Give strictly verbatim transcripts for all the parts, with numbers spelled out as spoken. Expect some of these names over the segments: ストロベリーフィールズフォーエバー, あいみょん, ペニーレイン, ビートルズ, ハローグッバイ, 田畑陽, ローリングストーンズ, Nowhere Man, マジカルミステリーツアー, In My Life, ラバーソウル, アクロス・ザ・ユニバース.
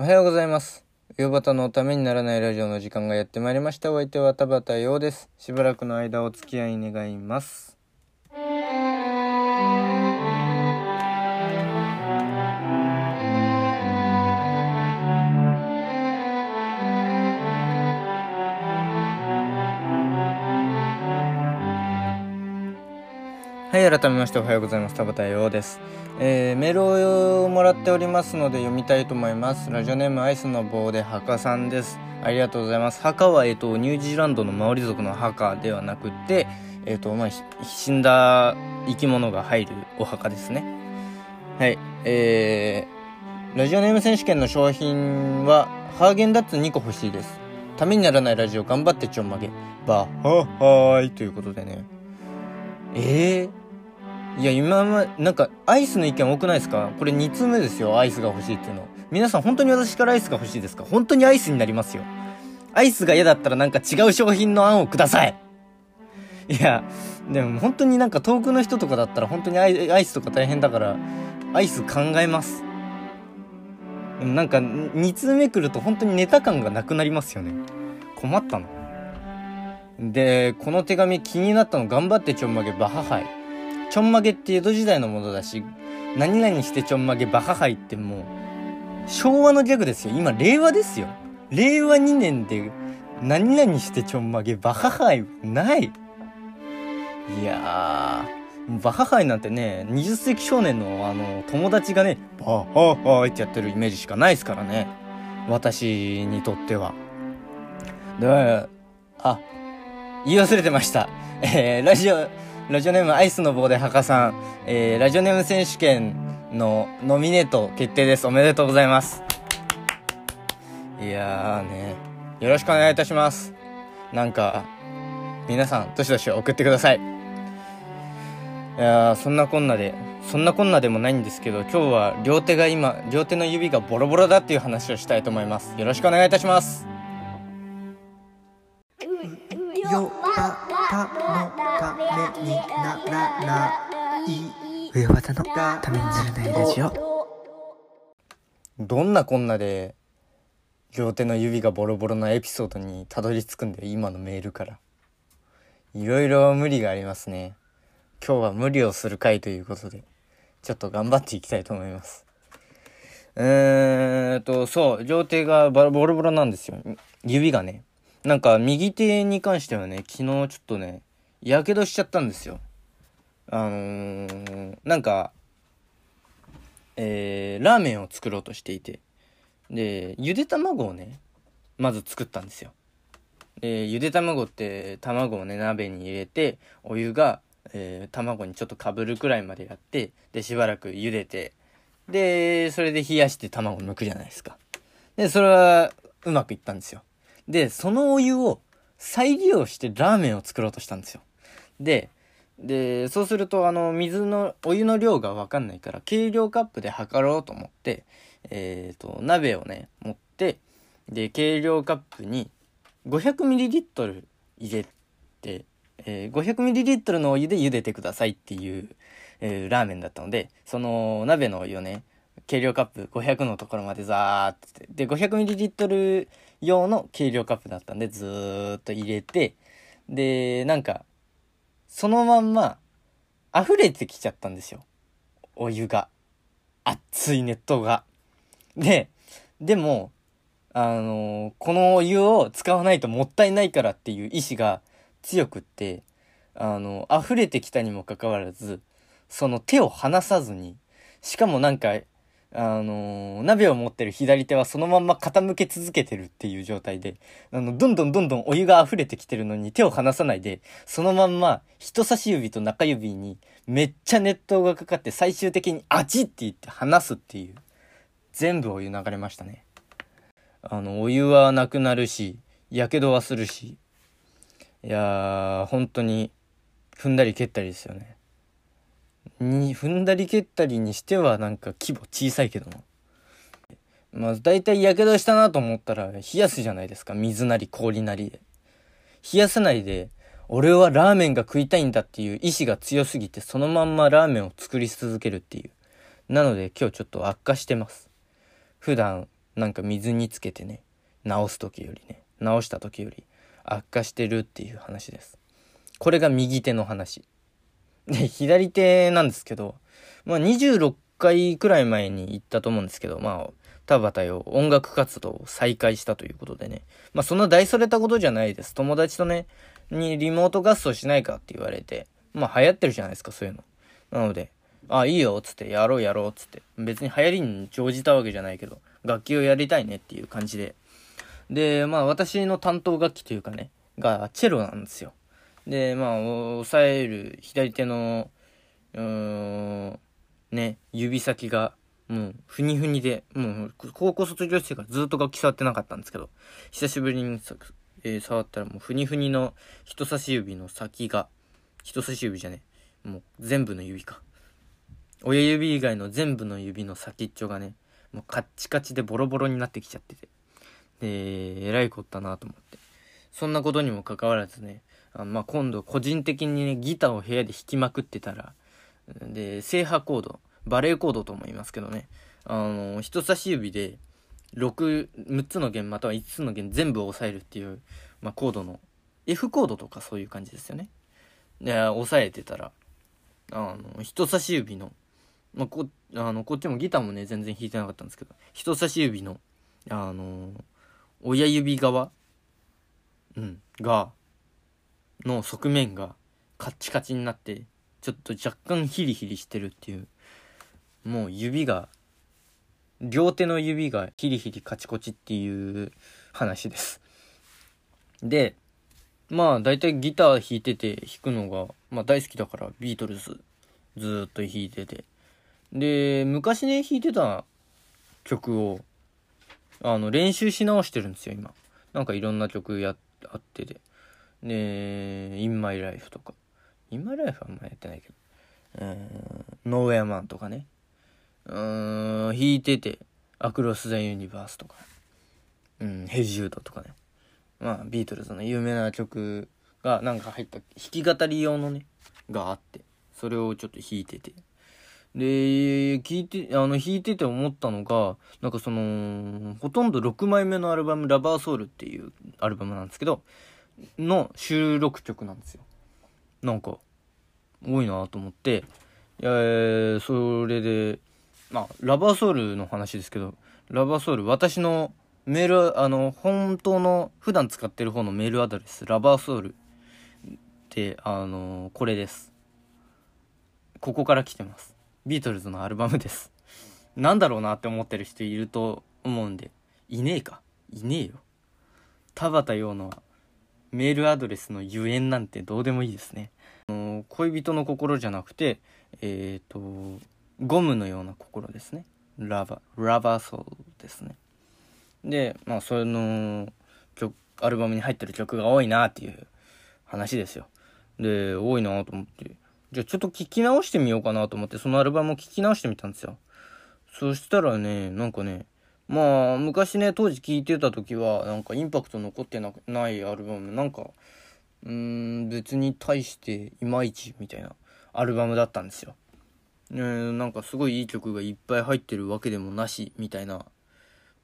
おはようございます。ヨバタのためにならないラジオの時間がやってまいりました。お相手は田畑陽です。しばらくの間お付き合い願います。はい、改めましておはようございます。田畑陽です、えー、メールをもらっておりますので読みたいと思います。ラジオネームアイスの棒でハカさんです。ありがとうございます。ハカは、えー、とニュージーランドのマオリ族のハカではなくて、えーとまあ、死んだ生き物が入るお墓ですね。はい、えー、ラジオネーム選手権の商品はハーゲンダッツにこ欲しいです。ためにならないラジオ頑張ってちょんまげバッハッハイということでね。えー、いや今まなんかアイスの意見多くないですか？これに通目ですよ。アイスが欲しいっていうの。皆さん本当に私からアイスが欲しいですか？本当にアイスになりますよ。アイスが嫌だったらなんか違う商品の案をください。いやでも本当になんか遠くの人とかだったら本当にアイ、アイスとか大変だからアイス考えます。なんかに通目来ると本当にネタ感がなくなりますよね。困ったの。で、この手紙気になったの。頑張ってちょんまげバハハイ。ちょんまげって江戸時代のものだし、何々してちょんまげバハハイってもう昭和のギャグですよ。今令和ですよ。れいわにねんで何々してちょんまげバハハイない。いやー、バハハイなんてね、にじゅっ世紀少年のあの友達がねバハハイってやってるイメージしかないですからね、私にとっては。だからあ言い忘れてました、えー、ラジオラジオネームアイスの棒でハカさん、えー、ラジオネーム選手権のノミネート決定です。おめでとうございます。いやーね、よろしくお願いいたします。なんか皆さんどしどし送ってください。いやー、そんなこんなでそんなこんなでもないんですけど、今日は両手が今両手の指がボロボロだっていう話をしたいと思います。よろしくお願いいたします。ヨバタのためにならないヨバタのためにならないラジオ。どんなこんなで両手の指がボロボロなエピソードにたどり着くんだよ、今のメールから。いろいろ無理がありますね。今日は無理をする回ということでちょっと頑張っていきたいと思います。えーっとそう両手がボロボロなんですよ、指がね。なんか右手に関してはね、昨日ちょっとねやけどしちゃったんですよ。あのー、なんか、えー、ラーメンを作ろうとしていて、でゆで卵をねまず作ったんですよ。でゆで卵って卵をね鍋に入れてお湯が、えー、卵にちょっとかぶるくらいまでやって、でしばらくゆでて、でそれで冷やして卵を抜くじゃないですか。でそれはうまくいったんですよ。で、そのお湯を再利用してラーメンを作ろうとしたんですよ。で、で、そうするとあの水のお湯の量が分かんないから計量カップで測ろうと思って、えーと、鍋をね持って、で計量カップに ごひゃくミリリットル 入れて、えー、ごひゃくミリリットル のお湯で茹でてくださいっていう、えー、ラーメンだったので、その鍋のお湯をね計量カップごひゃくのところまでザーってで ごひゃくミリリットル 用の計量カップだったんでずーっと入れて、でなんかそのまんま溢れてきちゃったんですよ、お湯が。熱い熱湯が。ででもあのー、このお湯を使わないともったいないからっていう意志が強くって、あのー、溢れてきたにもかかわらずその手を離さずに、しかもなんかあのー、鍋を持ってる左手はそのまんま傾け続けてるっていう状態で、あのどんどんどんどんお湯が溢れてきてるのに手を離さないで、そのまんま人差し指と中指にめっちゃ熱湯がかかって、最終的にあちって言って離すっていう、全部お湯流れましたね。あのお湯はなくなるしやけどはするし、いやー本当に踏んだり蹴ったりですよね。に踏んだり蹴ったりにしてはなんか規模小さいけども、まあ大体やけどしたなと思ったら冷やすじゃないですか、水なり氷なりで。冷やさないで俺はラーメンが食いたいんだっていう意志が強すぎて、そのまんまラーメンを作り続けるっていう。なので今日ちょっと悪化してます。普段なんか水につけてね、直す時よりね、直した時より悪化してるっていう話です。これが右手の話で、左手なんですけど、まあにじゅうろっかいくらい前に言ったと思うんですけど、まあ田畑よ音楽活動を再開したということでね、まあそんな大それたことじゃないです。友達とねにリモート合奏しないかって言われて、まあ流行ってるじゃないですか、そういうの。なので、あ、いいよっつってやろうやろうっつって、別に流行りに乗じたわけじゃないけど楽器をやりたいねっていう感じで、でまあ私の担当楽器というかねがチェロなんですよ。でまあ押さえる左手のうーんね指先がもうふにふにで、もう高校卒業してからずっと楽器触ってなかったんですけど、久しぶりに、えー、触ったらもうふにふにの人差し指の先が、人差し指じゃねえ、もう全部の指か、親指以外の全部の指の先っちょがね、もうカッチカチでボロボロになってきちゃってて、でえらいこったなと思って、そんなことにもかかわらずね、あまあ今度個人的にねギターを部屋で弾きまくってたら、で正破コード、バレーコードとも言いますけどね、あの人差し指でろく、むっつの弦またはいつつの弦全部押さえるっていう、まあ、コードの F コードとかそういう感じですよね。で押さえてたら、あの人差し指の、まあ、こ, あのこっちもギターもね全然弾いてなかったんですけど、人差し指のあの親指側、うん、がの側面がカッチカチになってちょっと若干ヒリヒリしてるっていう、もう指が、両手の指がヒリヒリカチコチっていう話です。でまあ大体ギター弾いてて、弾くのが、まあ、大好きだからビートルズずっと弾いてて、で昔ね弾いてた曲をあの練習し直してるんですよ今。なんかいろんな曲やあってて、で「In My Life」とか「In My Life」はあんまやってないけど「ノーエアマン」とかね、うーん弾いてて「アクロス・ザ・ユニバース」とか「うん、ヘジュード」とかね、まあビートルズの有名な曲がなんか入った弾き語り用のねがあって、それをちょっと弾いてて、で聞いてあの弾いてて思ったのが、なんかそのほとんどろくまいめのアルバム「ラバーソウル」っていうアルバムなんですけどの収録曲なんですよ。なんか多いなと思って、えー、それでまあラバーソウルの話ですけど、ラバーソウル、私のメール、あの本当の普段使ってる方のメールアドレス、ラバーソウルってあのこれです、ここから来てます。ビートルズのアルバムです。なんだろうなって思ってる人いると思うんで、いねえかいねえよ、田畑陽のメールアドレスのゆえんなんてどうでもいいですね。あの恋人の心じゃなくて、えーとゴムのような心ですね。ラバー、ラバーソウルですね。でまあその曲、アルバムに入ってる曲が多いなっていう話ですよ。で多いなと思って、じゃあちょっと聞き直してみようかなと思って、そのアルバムを聞き直してみたんですよ。そしたらね、なんかね、まあ昔ね当時聴いてた時はなんかインパクト残ってな、ないアルバム、なんかうーん別に対していまいちみたいなアルバムだったんですよ、ね、なんかすごいいい曲がいっぱい入ってるわけでもなしみたいな、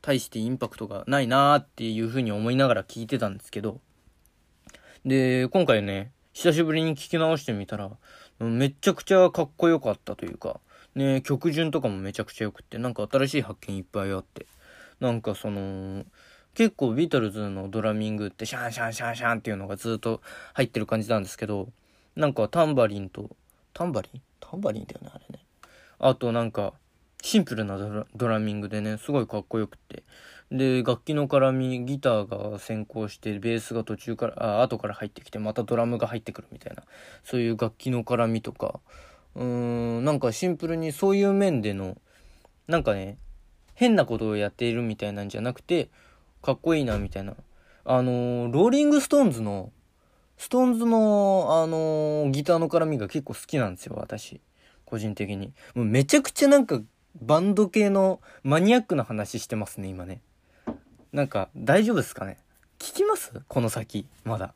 対してインパクトがないなーっていう風に思いながら聴いてたんですけど、で今回ね久しぶりに聴き直してみたらめちゃくちゃかっこよかったというかね、曲順とかもめちゃくちゃよくって、なんか新しい発見いっぱいあって、なんかその結構ビートルズのドラミングってシャンシャンシャンシャンっていうのがずっと入ってる感じなんですけど、なんかタンバリンとタンバリンタンバリンだよねあれね、あとなんかシンプルなド ラ, ドラミングでねすごいかっこよくって、で楽器の絡み、ギターが先行してベースが途中からあ後から入ってきて、またドラムが入ってくるみたいな、そういう楽器の絡みとか、うーんなんかシンプルにそういう面でのなんかね変なことをやっているみたいなんじゃなくてかっこいいなみたいな、あのー、ローリングストーンズのストーンズのあのー、ギターの絡みが結構好きなんですよ私個人的に。もうめちゃくちゃなんかバンド系のマニアックな話してますね今ね。なんか大丈夫ですかね、聞きますこの先まだ、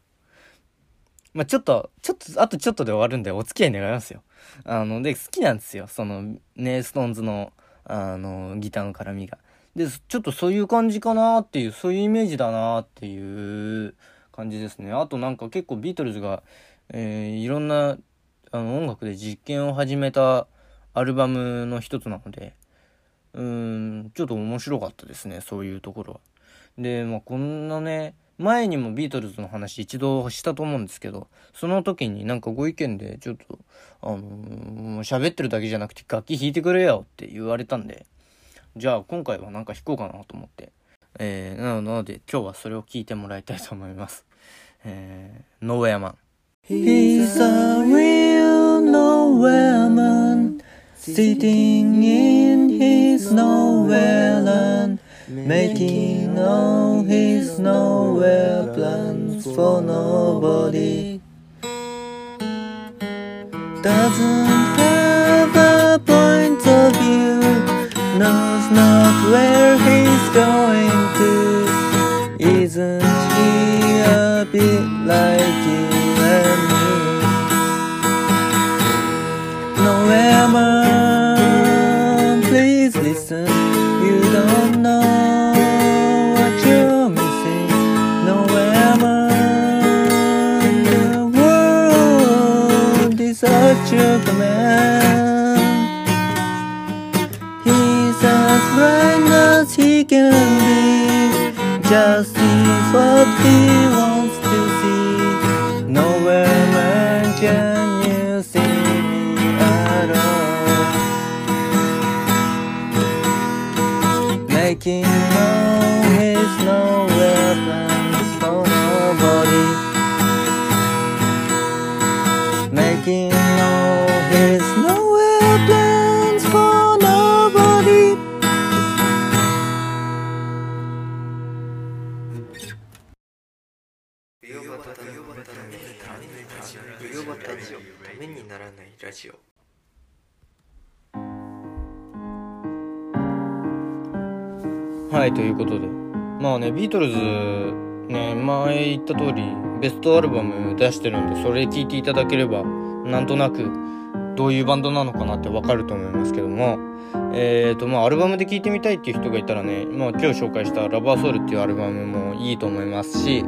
まあ、ちょっとちょっとあとちょっとで終わるんでお付き合い願いますよ。あので好きなんですよそのねストーンズのあのギターの絡みが。で、ちょっとそういう感じかなっていう、そういうイメージだなっていう感じですね。あとなんか結構ビートルズが、えー、いろんなあの音楽で実験を始めたアルバムの一つなので、うーん、ちょっと面白かったですね、そういうところは。で、まあ、こんなね、前にもビートルズの話一度したと思うんですけど、その時になんかご意見でちょっと、あのー、喋ってるだけじゃなくて楽器弾いてくれよって言われたんで、じゃあ今回はなんか弾こうかなと思って、えー、なので今日はそれを聞いてもらいたいと思います。えー、Nowhere Man。He's a real nowhere man, sitting in his nowhere land, making all his nowhere plans for nobody. Doesn't have a point of view, knows not where he's going to. Isn't he a bit like you and me? Nowhere man, please listen, you don't know your command. He's as blind as he can be, just sees what he wants to see. Nowhere man, can you see me at all? Making all his nowhere plans for nobody. Making目にならないラジオ。はい、ということで、まあね、ビートルズね、前言った通りベストアルバム出してるんで、それ聞いていただければなんとなくどういうバンドなのかなってわかると思いますけども、えーとまあアルバムで聞いてみたいっていう人がいたらね、まあ今日紹介したラバーソウルっていうアルバムもいいと思いますし、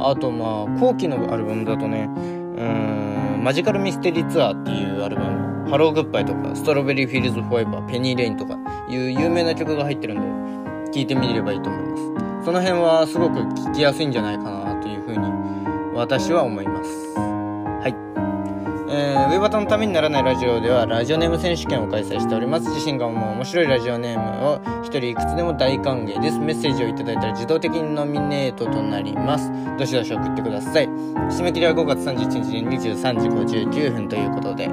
あとまあ後期のアルバムだとね、うーん、マジカルミステリーツアーっていうアルバム、ハローグッバイとかストロベリーフィールズフォーエバー、ペニーレインとかいう有名な曲が入ってるんで、聴いてみればいいと思います。その辺はすごく聴きやすいんじゃないかなというふうに私は思います。はい、えー、ウェバタのためにならないラジオではラジオネーム選手権を開催しております。自身が思う面白いラジオネームを一人いくつでも大歓迎です。メッセージをいただいたら自動的にノミネートとなります。どしどし送ってください。締め切りはごがつさんじゅういちにちにじゅうさんじごじゅうきゅうふんということで、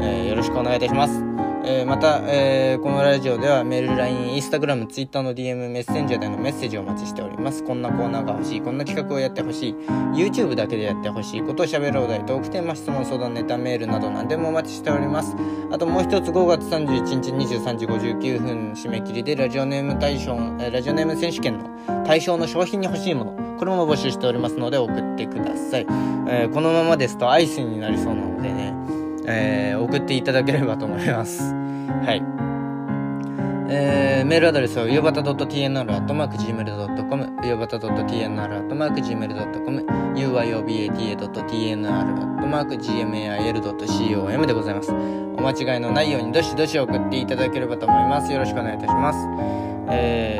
えー、よろしくお願いいたします。えー、また、えー、このラジオではメール、ライン、Instagram、Twitter の ディーエム、メッセンジャーでのメッセージをお待ちしております。こんなコーナーが欲しい、こんな企画をやってほしい、YouTube だけでやってほしいことを喋るお題、トークテーマ、質問、相談、ネタ、メールなど何でもお待ちしております。あともう一つ、ごがつさんじゅういちにちにじゅうさんじごじゅうきゅうふん締め切りでラジオネーム大賞、ラジオネーム選手権の対象の商品に欲しいもの、これも募集しておりますので送ってください。えー、このままですとアイスになりそうなのでね、えー、送っていただければと思います。はい、えー、メールアドレスはうよばた .tnr@gmail.com、 うよばた .tnr@gmail.com、 uiobata.tnr@gmail.com でございます。お間違いのないようにどしどし送っていただければと思います。よろしくお願いいたします。え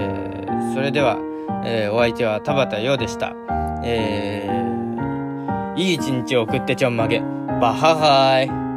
ー、それでは、えー、お相手は田畑陽でした。えー、いい一日を送ってちょんまげバハハイ。